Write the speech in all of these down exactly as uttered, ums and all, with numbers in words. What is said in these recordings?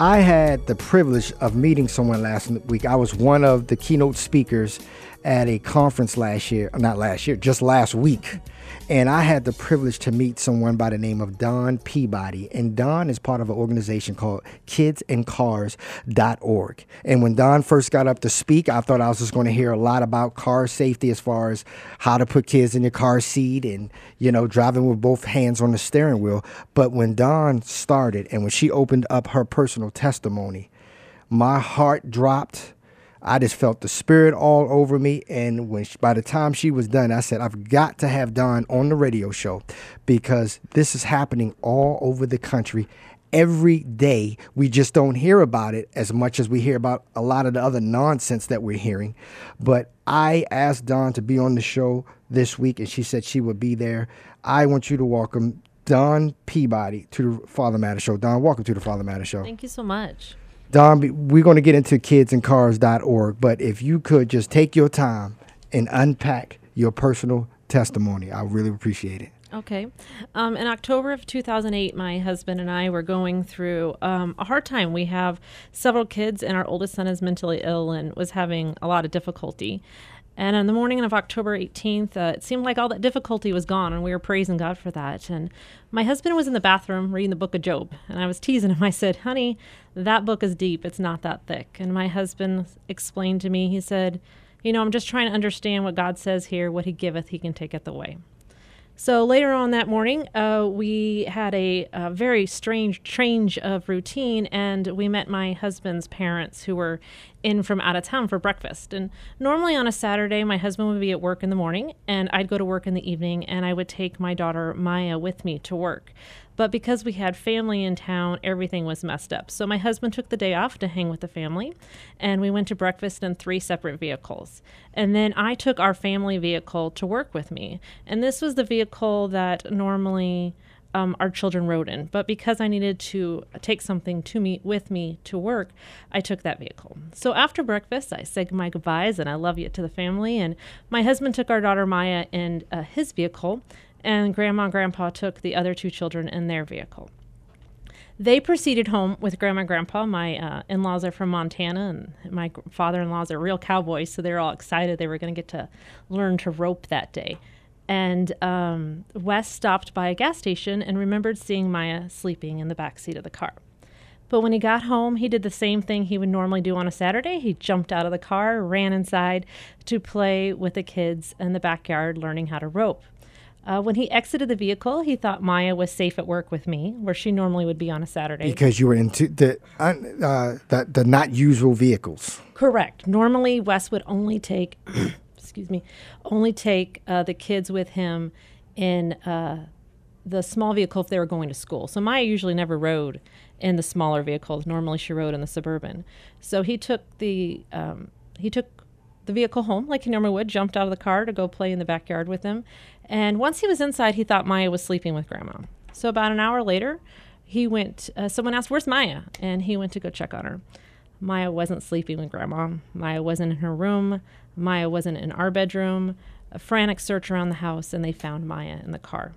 I had the privilege of meeting someone last week. I was one of the keynote speakers at a conference last year, not last year, just last week. And I had the privilege to meet someone by the name of Dawn Peabody. And Dawn is part of an organization called kids and cars dot org. And when Dawn first got up to speak, I thought I was just going to hear a lot about car safety as far as how to put kids in your car seat and, you know, driving with both hands on the steering wheel. But when Dawn started and when she opened up her personal testimony, my heart dropped. I just felt the spirit all over me. And when she, by the time she was done, I said, I've got to have Dawn on the radio show, because this is happening all over the country every day. We just don't hear about it as much as we hear about a lot of the other nonsense that we're hearing. But I asked Dawn to be on the show this week, and she said she would be there. I want you to welcome Dawn Peabody to the Father Matters Show. Dawn, welcome to the Father Matters Show. Thank you so much. Dawn, we're going to get into kids and cars dot org, but if you could just take your time and unpack your personal testimony, I really appreciate it. Okay. Um, in October of two thousand eight, my husband and I were going through um, a hard time. We have several kids, and our oldest son is mentally ill and was having a lot of difficulty. And on the morning of October eighteenth, uh, it seemed like all that difficulty was gone, and we were praising God for that. And my husband was in the bathroom reading the book of Job, and I was teasing him. I said, honey, that book is deep. It's not that thick. And my husband explained to me, he said, you know, I'm just trying to understand what God says here. What he giveth, he can taketh away. So later on that morning, uh, we had a, a very strange change of routine, and we met my husband's parents, who were in from out of town for breakfast. And normally on a Saturday, my husband would be at work in the morning, and I'd go to work in the evening, and I would take my daughter Maya with me to work. But because we had family in town, everything was messed up. So my husband took the day off to hang with the family, and we went to breakfast in three separate vehicles. And then I took our family vehicle to work with me. And this was the vehicle that normally um, our children rode in. But because I needed to take something to me with me to work, I took that vehicle. So after breakfast, I said my goodbyes and I love you to the family. And my husband took our daughter Maya in uh, his vehicle, and Grandma and Grandpa took the other two children in their vehicle. They proceeded home with Grandma and Grandpa. My uh, in-laws are from Montana, and my father-in-laws are real cowboys, so they're all excited they were going to get to learn to rope that day. And um, Wes stopped by a gas station and remembered seeing Maya sleeping in the backseat of the car. But when he got home, he did the same thing he would normally do on a Saturday. He jumped out of the car, ran inside to play with the kids in the backyard learning how to rope. Uh, when he exited the vehicle, he thought Maya was safe at work with me, where she normally would be on a Saturday. Because you were into the uh, the, the not usual vehicles. Correct. Normally, Wes would only take, excuse me, only take uh, the kids with him in uh, the small vehicle if they were going to school. So Maya usually never rode in the smaller vehicles. Normally, she rode in the Suburban. So he took the um, he took. the vehicle home like he normally would, jumped out of the car to go play in the backyard with him. And once he was inside, he thought Maya was sleeping with Grandma. So about an hour later, he went, uh, someone asked, where's Maya? And he went to go check on her. Maya wasn't sleeping with Grandma. Maya wasn't in her room. Maya wasn't in our bedroom. A frantic search around the house, and they found Maya in the car.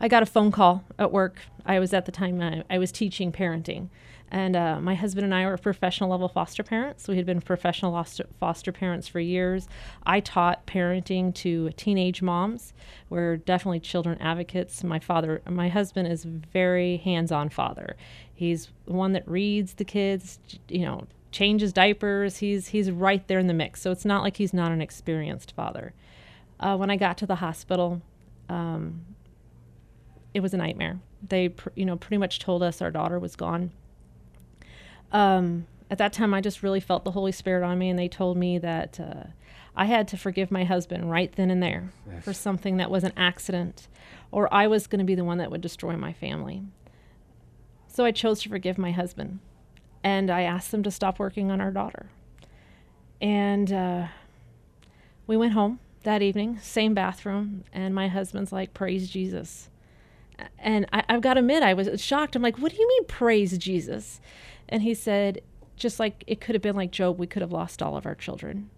I got a phone call at work. I was at the time, I, I was teaching parenting. And uh, my husband and I were professional level foster parents. We had been professional foster parents for years. I taught parenting to teenage moms. We're definitely children advocates. My father, my husband is very hands-on father. He's the one that reads the kids, you know, changes diapers. He's, he's right there in the mix. So it's not like he's not an experienced father. Uh, when I got to the hospital, um, it was a nightmare. They, pr- you know, pretty much told us our daughter was gone. Um, at that time, I just really felt the Holy Spirit on me, and they told me that uh, I had to forgive my husband right then and there yes. for something that was an accident, or I was going to be the one that would destroy my family. So I chose to forgive my husband, and I asked them to stop working on our daughter. And uh, we went home that evening, same bathroom, and my husband's like, "Praise Jesus." And I, I've got to admit, I was shocked. I'm like, "What do you mean, praise Jesus?" And he said, "Just like it could have been like Job, we could have lost all of our children.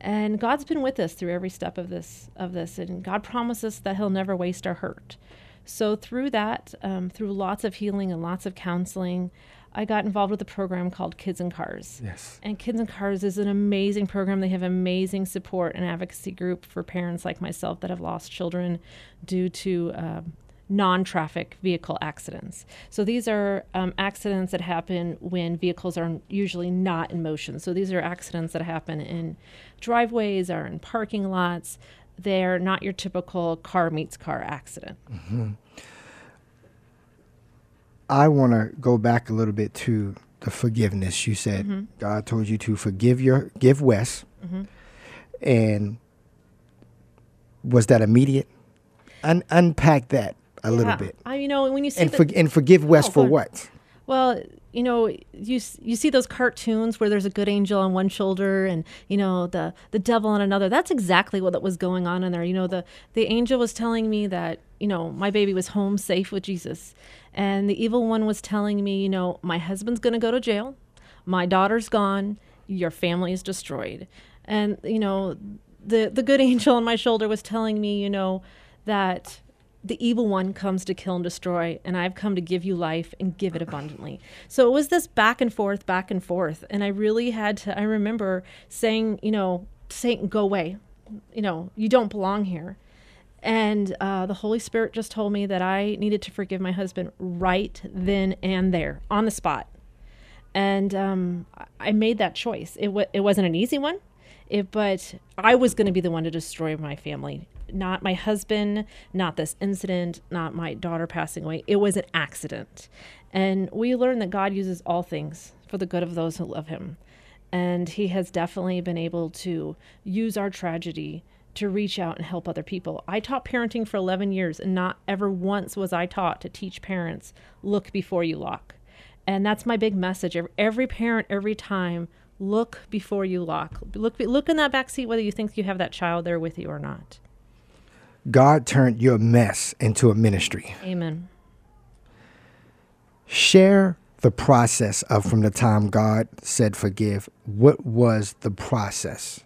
And God's been with us through every step of this, of this, and God promises that he'll never waste our hurt." So through that, um, through lots of healing and lots of counseling, I got involved with a program called Kids and Cars. Yes. And Kids and Cars is an amazing program. They have amazing support and advocacy group for parents like myself that have lost children due to uh, non-traffic vehicle accidents. So these are um, accidents that happen when vehicles are usually not in motion. So these are accidents that happen in driveways or in parking lots. They're not your typical car meets car accident. Mm-hmm. I want to go back a little bit to the forgiveness. You said mm-hmm. God told you to forgive your give Wes, mm-hmm. and was that immediate? Un- unpack that a yeah. little bit. I, you know, when you see and, for, and forgive Wes oh, for God. what? Well, you know, you you see those cartoons where there's a good angel on one shoulder and, you know, the, the devil on another. That's exactly what that was going on in there. You know, the, the angel was telling me that, you know, my baby was home safe with Jesus. And the evil one was telling me, you know, my husband's going to go to jail. My daughter's gone. Your family is destroyed. And, you know, the, the good angel on my shoulder was telling me, you know, that the evil one comes to kill and destroy, and I've come to give you life and give it abundantly. So it was this back and forth, back and forth. And I really had to, I remember saying, you know, Satan, go away. You know, you don't belong here. And uh, the Holy Spirit just told me that I needed to forgive my husband right then and there, on the spot. And um, I made that choice. It, w- it wasn't an easy one, it, but I was going to be the one to destroy my family. Not my husband, not this incident, not my daughter passing away. It was an accident. And we learned that God uses all things for the good of those who love him. And he has definitely been able to use our tragedy to reach out and help other people. I taught parenting for eleven years, and not ever once was I taught to teach parents, look before you lock. And that's my big message. Every parent, every time, look before you lock. Look, look in that backseat whether you think you have that child there with you or not. God turned your mess into a ministry. Amen. Share the process of from the time God said forgive. What was the process?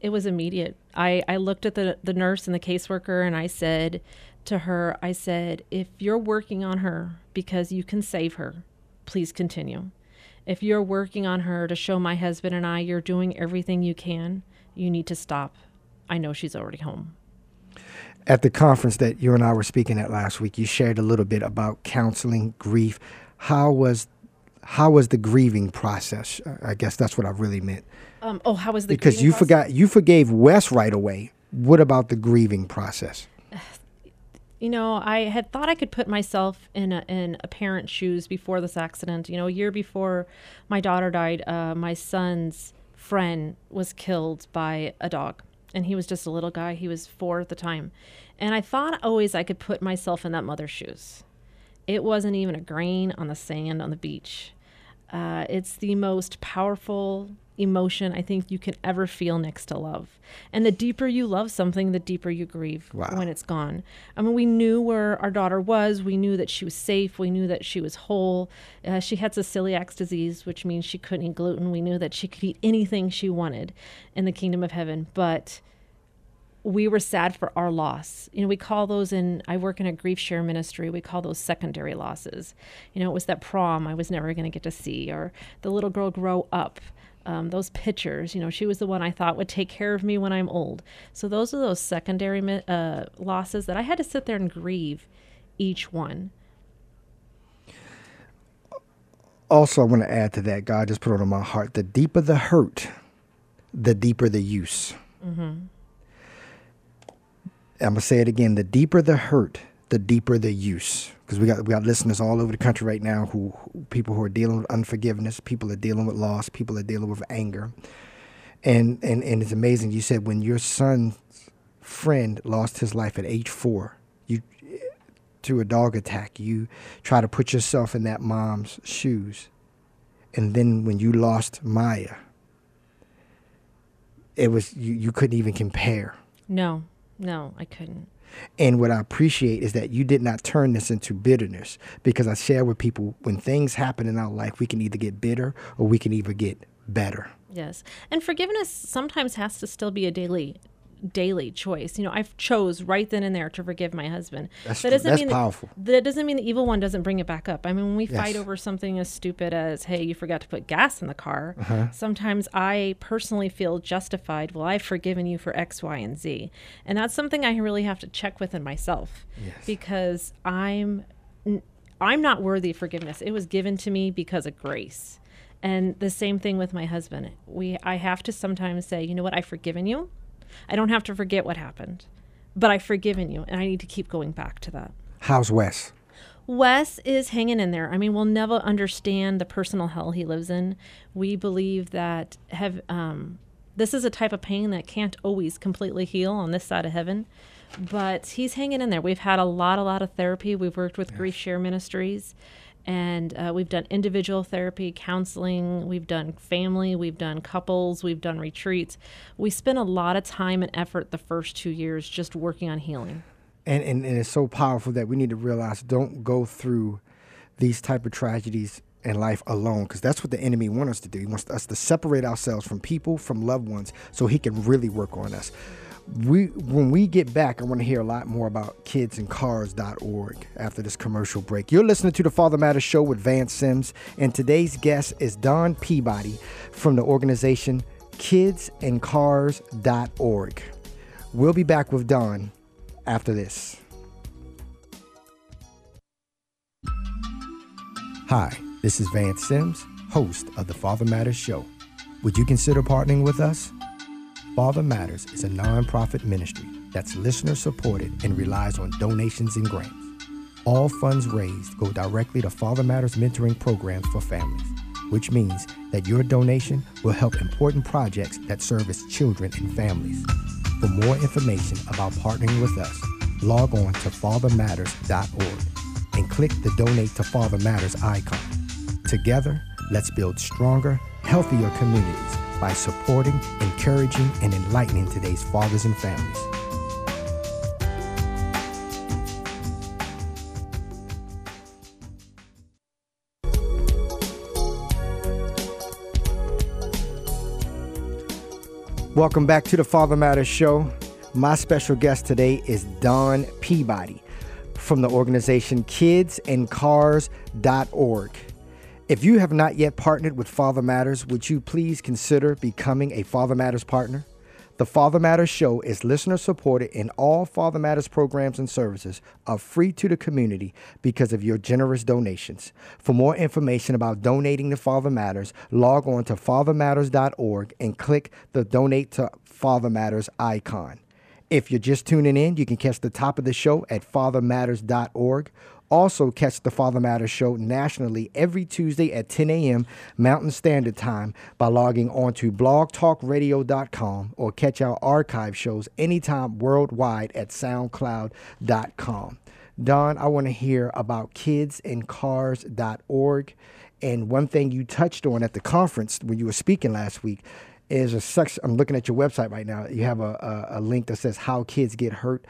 It was immediate. I, I looked at the, the nurse and the caseworker, and I said to her, I said, if you're working on her because you can save her, please continue. If you're working on her to show my husband and I you're doing everything you can, you need to stop. I know she's already home. At the conference that you and I were speaking at last week, you shared a little bit about counseling, grief. How was how was the grieving process? I guess that's what I really meant. Um, oh, how was the because grieving you process? forgot you forgave Wes right away. What about the grieving process? You know, I had thought I could put myself in a, in a parent's shoes before this accident. You know, a year before my daughter died, uh, my son's friend was killed by a dog. And he was just a little guy. He was four at the time. And I thought always I could put myself in that mother's shoes. It wasn't even a grain on the sand on the beach. Uh, it's the most powerful emotion I think you can ever feel next to love. And the deeper you love something, the deeper you grieve wow. when it's gone. I mean, we knew where our daughter was. We knew that she was safe. We knew that she was whole. Uh, she had celiac disease, which means she couldn't eat gluten. We knew that she could eat anything she wanted in the kingdom of heaven. But we were sad for our loss. You know, we call those in, I work in a Grief Share ministry, we call those secondary losses. You know, it was that prom I was never going to get to see, or the little girl grow up. Um, those pictures, you know, she was the one I thought would take care of me when I'm old. So those are those secondary uh, losses that I had to sit there and grieve each one. Also, I want to add to that, God just put it on my heart, the deeper the hurt, the deeper the use. Mm-hmm. I'm going to say it again, the deeper the hurt, the deeper the use. Because we got we got listeners all over the country right now who, who people who are dealing with unforgiveness, people are dealing with loss, people are dealing with anger. And and, and it's amazing. You said when your son's friend lost his life at age four, you through a dog attack, you try to put yourself in that mom's shoes. And then when you lost Maya, it was you, you couldn't even compare. No, no, I couldn't. And what I appreciate is that you did not turn this into bitterness, because I share with people, when things happen in our life, we can either get bitter or we can either get better. Yes. And forgiveness sometimes has to still be a daily daily choice. You know, I've chose right then and there to forgive my husband. That's, that doesn't that's mean that, powerful. That doesn't mean the evil one doesn't bring it back up. I mean, when we yes. fight over something as stupid as, hey, you forgot to put gas in the car, uh-huh. sometimes I personally feel justified. Well, I've forgiven you for X, Y, and Z. And that's something I really have to check within myself, yes. because I'm, I'm not worthy of forgiveness. It was given to me because of grace. And the same thing with my husband. We, I have to sometimes say, you know what, I've forgiven you. I don't have to forget what happened, but I've forgiven you, and I need to keep going back to that. How's Wes? Wes is hanging in there. I mean, we'll never understand the personal hell he lives in. We believe that have um, this is a type of pain that can't always completely heal on this side of heaven, but he's hanging in there. We've had a lot, a lot of therapy. We've worked with yes. Grief Share Ministries, and uh, we've done individual therapy, counseling, we've done family, we've done couples, we've done retreats. We spent a lot of time and effort the first two years just working on healing. And, and, and it's so powerful that we need to realize, don't go through these type of tragedies in life alone, because that's what the enemy wants us to do. He wants us to separate ourselves from people, from loved ones, so he can really work on us. We, when we get back, I want to hear a lot more about kids and cars dot org after this commercial break. You're listening to The Father Matters Show with Vance Sims, and today's guest is Dawn Peabody from the organization kids and cars dot org. We'll be back with Dawn after this. Hi, this is Vance Sims, host of The Father Matters Show. Would you consider partnering with us? Father Matters is a nonprofit ministry that's listener-supported and relies on donations and grants. All funds raised go directly to Father Matters mentoring programs for families, which means that your donation will help important projects that service children and families. For more information about partnering with us, log on to father matters dot org and click the Donate to Father Matters icon. Together, let's build stronger, healthier communities by supporting, encouraging, and enlightening today's fathers and families. Welcome back to The Father Matters Show. My special guest today is Dawn Peabody from the organization kids and cars dot org. If you have not yet partnered with Father Matters, would you please consider becoming a Father Matters partner? The Father Matters Show is listener-supported, and all Father Matters programs and services are free to the community because of your generous donations. For more information about donating to Father Matters, log on to father matters dot org and click the Donate to Father Matters icon. If you're just tuning in, you can catch the top of the show at father matters dot org. Also catch The Father Matters Show nationally every Tuesday at ten a.m. Mountain Standard Time by logging on to blog talk radio dot com, or catch our archive shows anytime worldwide at sound cloud dot com. Dawn, I want to hear about kids and cars dot org. And one thing you touched on at the conference when you were speaking last week is a section. I'm looking at your website right now. You have a, a, a link that says how kids get hurt.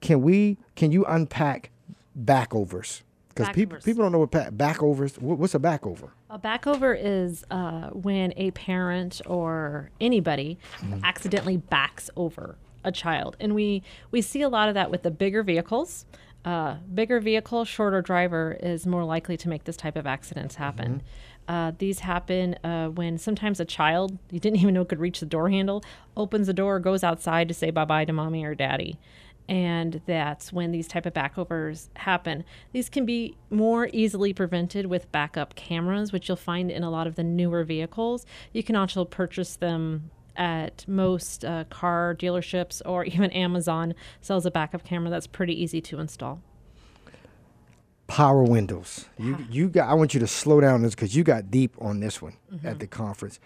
Can we? Can you unpack backovers? Because people people don't know what pa- backovers. What's a backover? A backover is uh, when a parent or anybody mm. accidentally backs over a child, and we we see a lot of that with the bigger vehicles. Uh, bigger vehicle, shorter driver is more likely to make this type of accidents happen. Mm-hmm. Uh, these happen uh, when sometimes a child you didn't even know could reach the door handle opens the door, goes outside to say bye bye to mommy or daddy. And that's when these type of backovers happen. These can be more easily prevented with backup cameras, which you'll find in a lot of the newer vehicles. You can also purchase them at most uh, car dealerships, or even Amazon sells a backup camera that's pretty easy to install. Power windows. You, you got. I want you to slow down this, because you got deep on this one mm-hmm. at the conference.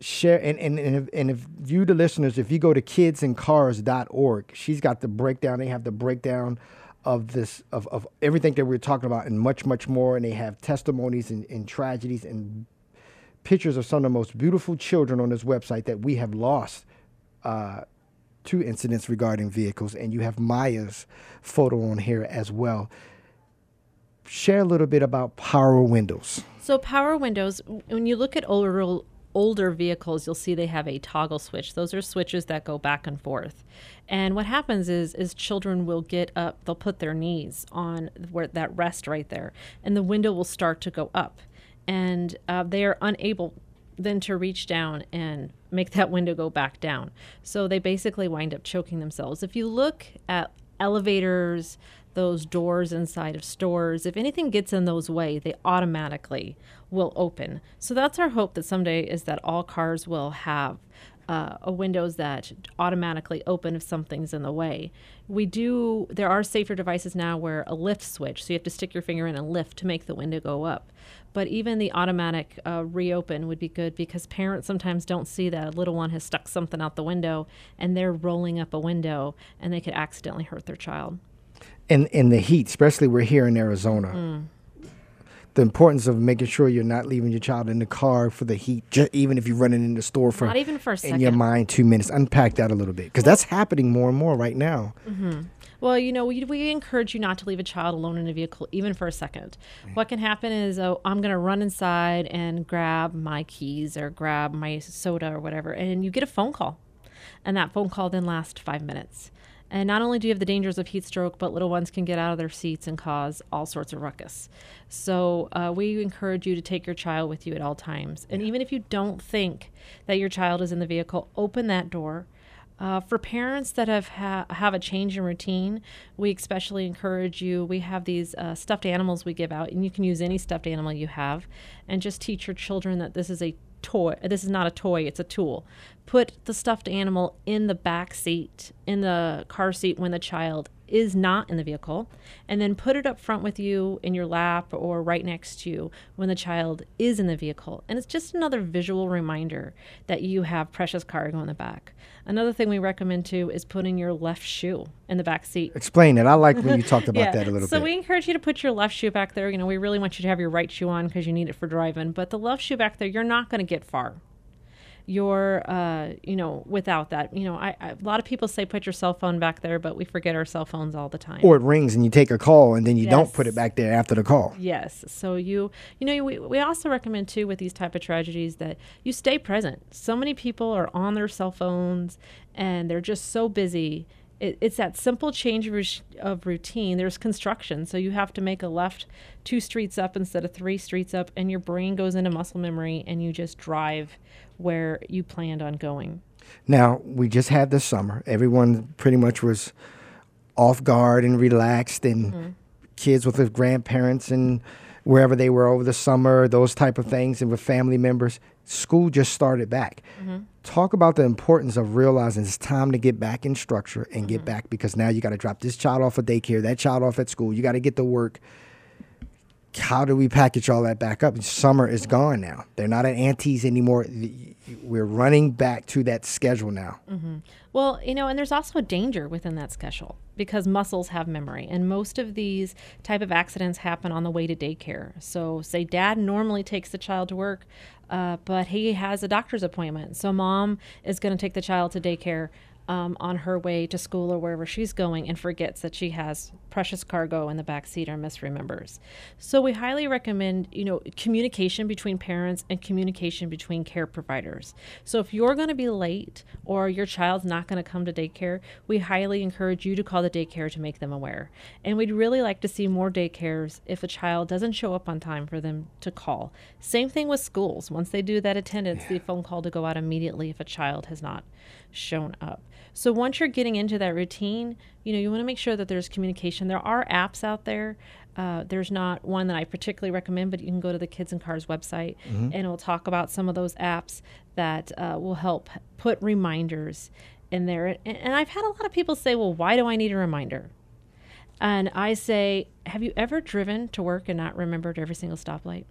Share and, and, and, if, and if you, the listeners, if you go to kids and cars dot org, she's got the breakdown. They have the breakdown of this, of, of everything that we're talking about and much, much more. And they have testimonies and, and tragedies and pictures of some of the most beautiful children on this website that we have lost uh, to incidents regarding vehicles. And you have Maya's photo on here as well. Share a little bit about power windows. So power windows, when you look at older, older vehicles, you'll see they have a toggle switch. Those are switches that go back and forth. And what happens is, is children will get up, they'll put their knees on where that rest right there, and the window will start to go up. And uh, they are unable then to reach down and make that window go back down. So they basically wind up choking themselves. If you look at elevators, those doors inside of stores, if anything gets in those way, they automatically will open. So that's our hope, that someday is that all cars will have uh, a windows that automatically open if something's in the way. We do, there are safer devices now where a lift switch, so you have to stick your finger in and lift to make the window go up. But even the automatic uh, reopen would be good, because parents sometimes don't see that a little one has stuck something out the window and they're rolling up a window and they could accidentally hurt their child. In, in the heat, especially we're here in Arizona, mm. the importance of making sure you're not leaving your child in the car for the heat, ju- even if you're running in the store for, not even for a second. In your mind, two minutes. Unpack that a little bit, because that's happening more and more right now. Mm-hmm. Well, you know, we, we encourage you not to leave a child alone in a vehicle, even for a second. Mm. What can happen is, oh, I'm going to run inside and grab my keys or grab my soda or whatever, and you get a phone call, and that phone call then lasts five minutes. And not only do you have the dangers of heat stroke, but little ones can get out of their seats and cause all sorts of ruckus. So uh, we encourage you to take your child with you at all times. And yeah. even if you don't think that your child is in the vehicle, open that door. Uh, for parents that have ha- have a change in routine, we especially encourage you. We have these uh, stuffed animals we give out, and you can use any stuffed animal you have, and just teach your children that this is a toy. This is not a toy, it's a tool. Put the stuffed animal in the back seat, in the car seat when the child is not in the vehicle, and then put it up front with you in your lap or right next to you when the child is in the vehicle. And it's just another visual reminder that you have precious cargo in the back. Another thing we recommend too is putting your left shoe in the back seat. Explain it. I like when you talked about yeah. that a little so bit. So we encourage you to put your left shoe back there. You know, we really want you to have your right shoe on because you need it for driving, but the left shoe back there, you're not going to get far. Your, uh, you know, without that, you know, I, I, a lot of people say put your cell phone back there, but we forget our cell phones all the time. Or it rings and you take a call and then you yes. don't put it back there after the call. Yes. So you, you know, we, we also recommend too with these type of tragedies that you stay present. So many people are on their cell phones and they're just so busy. It, it's that simple change of, of routine. There's construction, so you have to make a left two streets up instead of three streets up, and your brain goes into muscle memory, and you just drive where you planned on going. Now, we just had this summer. Everyone pretty much was off guard and relaxed, and mm-hmm. kids with their grandparents and wherever they were over the summer, those type of things, and with family members. School just started back. Mm-hmm. Talk about the importance of realizing it's time to get back in structure and mm-hmm. get back, because now you got to drop this child off at daycare, that child off at school. You got to get to work. How do we package all that back up? Summer is gone now. They're not at aunties anymore. We're running back to that schedule now. Mm-hmm. Well, you know, and there's also a danger within that schedule, because muscles have memory, and most of these type of accidents happen on the way to daycare. So say dad normally takes the child to work, uh, but he has a doctor's appointment. So mom is going to take the child to daycare um, on her way to school or wherever she's going, and forgets that she has precious cargo in the back seat or misremembers. So we highly recommend, you know, communication between parents and communication between care providers. So if you're going to be late or your child's not going to come to daycare, we highly encourage you to call the daycare to make them aware. And we'd really like to see more daycares, if a child doesn't show up on time, for them to call. Same thing with schools. Once they do that attendance, yeah. the phone call to go out immediately if a child has not shown up. So once you're getting into that routine, you know, you want to make sure that there's communication. There are apps out there. Uh, there's not one that I particularly recommend, but you can go to the Kids and Cars website, mm-hmm. and it'll talk about some of those apps that uh, will help put reminders in there. And, and I've had a lot of people say, well, why do I need a reminder? And I say, have you ever driven to work and not remembered every single stoplight?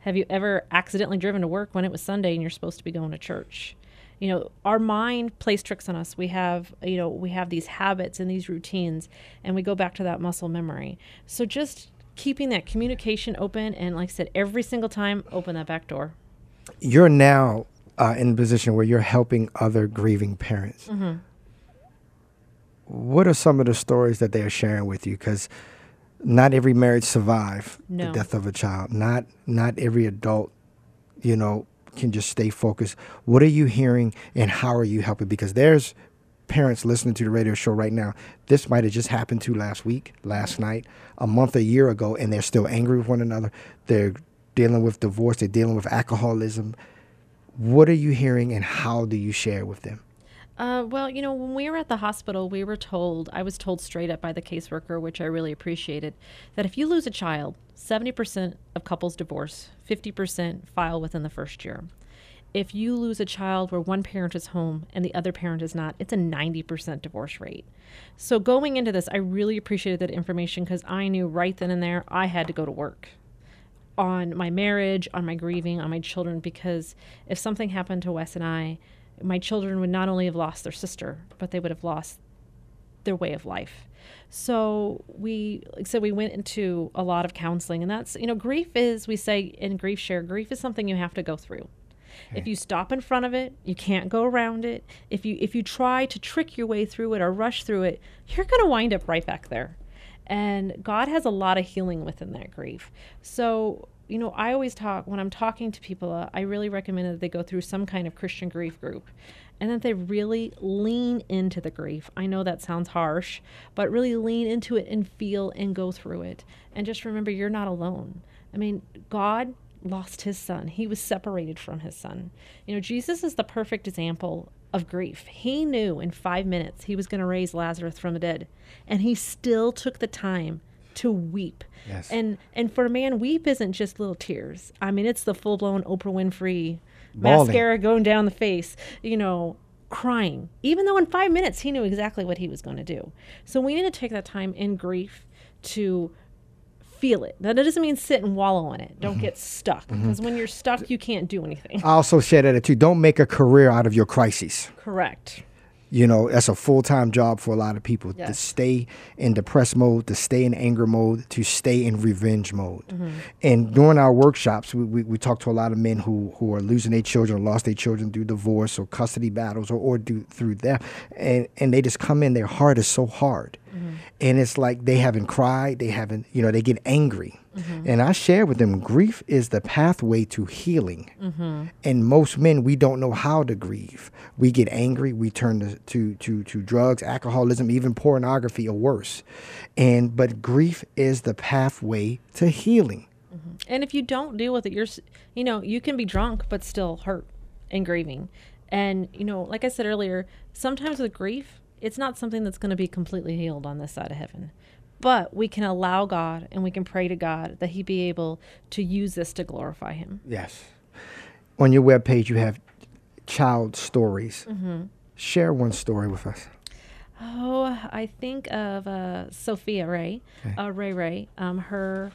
Have you ever accidentally driven to work when it was Sunday and you're supposed to be going to church? you know, our mind plays tricks on us. We have, you know, we have these habits and these routines, and we go back to that muscle memory. So just keeping that communication open, and like I said, every single time, open that back door. You're now uh, in a position where you're helping other grieving parents. Mm-hmm. What are some of the stories that they are sharing with you? Because not every marriage survives no. the death of a child. Not not every adult, you know, can just stay focused. What are you hearing, and how are you helping? Because there's parents listening to the radio show right now. This might have just happened to last week, last night, a month, a year ago, and they're still angry with one another. They're dealing with divorce. They're dealing with alcoholism. What are you hearing, and how do you share with them? Uh, well, you know, when we were at the hospital, we were told, I was told straight up by the caseworker, which I really appreciated, that if you lose a child, seventy percent of couples divorce, fifty percent file within the first year. If you lose a child where one parent is home and the other parent is not, it's a ninety percent divorce rate. So going into this, I really appreciated that information, because I knew right then and there I had to go to work on my marriage, on my grieving, on my children, because if something happened to Wes and I, my children would not only have lost their sister, but they would have lost their way of life. So we, like I said, we went into a lot of counseling, and that's, you know, grief is, we say in Grief Share, grief is something you have to go through. Okay. If you stop in front of it, you can't go around it. If you, if you try to trick your way through it or rush through it, you're going to wind up right back there. And God has a lot of healing within that grief. So, you know, I always talk, when I'm talking to people, uh, I really recommend that they go through some kind of Christian grief group, and that they really lean into the grief. I know that sounds harsh, but really lean into it and feel and go through it. And just remember, you're not alone. I mean, God lost his son. He was separated from his son. You know, Jesus is the perfect example of grief. He knew in five minutes he was going to raise Lazarus from the dead, and he still took the time to weep. Yes. And and for a man, weep isn't just little tears. I mean, it's the full-blown Oprah Winfrey bawling, mascara going down the face, you know, crying, even though in five minutes he knew exactly what he was going to do. So we need to take that time in grief to feel it. Now, that doesn't mean sit and wallow in it. Don't mm-hmm. get stuck, because mm-hmm. when you're stuck, you can't do anything. I also share that too. Don't make a career out of your crises. Correct. You know, that's a full-time job for a lot of people, yes. to stay in depressed mode, to stay in anger mode, to stay in revenge mode. Mm-hmm. And during our workshops, we, we, we talk to a lot of men who, who are losing their children, lost their children through divorce or custody battles or, or do, through death. And, and they just come in, their heart is so hard. Mm-hmm. And it's like they haven't cried, they haven't, you know, they get angry. Mm-hmm. And I share with them, grief is the pathway to healing. Mm-hmm. And most men, we don't know how to grieve. We get angry, we turn to, to, to, to drugs, alcoholism, even pornography or worse. And but grief is the pathway to healing. Mm-hmm. And if you don't deal with it, you're, you know, you can be drunk but still hurt and grieving. And, you know, like I said earlier, sometimes with grief, it's not something that's going to be completely healed on this side of heaven. But we can allow God, and we can pray to God that he be able to use this to glorify him. Yes. On your webpage, you have child stories. Mm-hmm. Share one story with us. Oh, I think of uh, Sophia Ray, okay. uh, Ray Ray. Um, her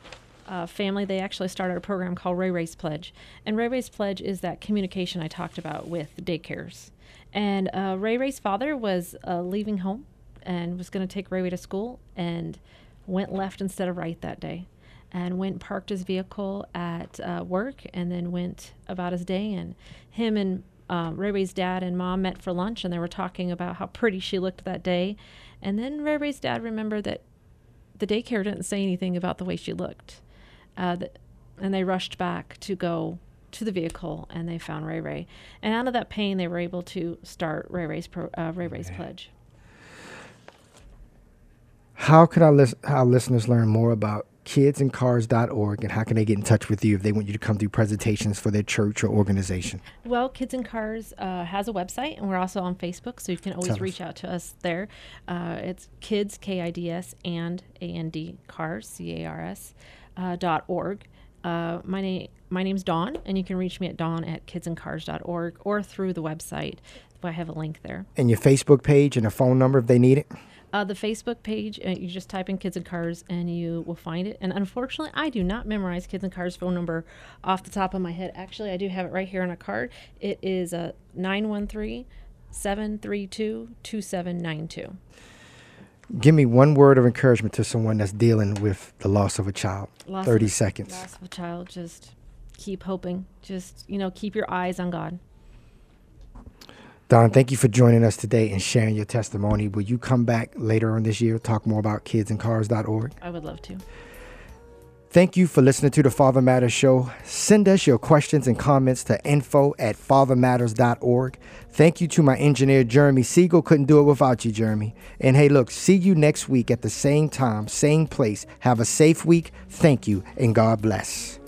uh, family, they actually started a program called Ray Ray's Pledge. And Ray Ray's Pledge is that communication I talked about with daycares. And uh, Ray Ray's father was uh, leaving home and was going to take Ray Ray to school, and went left instead of right that day, and went parked his vehicle at uh, work, and then went about his day. And him and uh, Ray Ray's dad and mom met for lunch, and they were talking about how pretty she looked that day. And then Ray Ray's dad remembered that the daycare didn't say anything about the way she looked. Uh, th- and they rushed back to go to the vehicle, and they found Ray Ray. And out of that pain, they were able to start Ray Ray's, pro- uh, Ray Ray's yeah. Pledge. How can our, lis- our listeners learn more about kids and cars dot org, and how can they get in touch with you if they want you to come do presentations for their church or organization? Well, Kids and Cars uh, has a website, and we're also on Facebook, so you can always Tell reach us. out to us there. Uh, it's kids, K I D S, and A N D, cars, C A R S, uh, dot org. Uh, my name my name's Dawn, and you can reach me at Dawn at kids and cars dot org, or through the website. I have a link there. And your Facebook page and a phone number if they need it? Uh, the Facebook page, uh, you just type in Kids and Cars and you will find it. And unfortunately, I do not memorize Kids and Cars phone number off the top of my head. Actually, I do have it right here on a card. It is uh, nine one three, seven three two, two seven nine two. Give me one word of encouragement to someone that's dealing with the loss of a child. Loss thirty of, seconds. Loss of a child. Just keep hoping. Just, you know, keep your eyes on God. Dawn, thank you for joining us today and sharing your testimony. Will you come back later on this year, talk more about kids and cars dot org? I would love to. Thank you for listening to the Father Matters Show. Send us your questions and comments to info at father matters dot org. Thank you to my engineer, Jeremy Siegel. Couldn't do it without you, Jeremy. And hey, look, see you next week at the same time, same place. Have a safe week. Thank you, and God bless.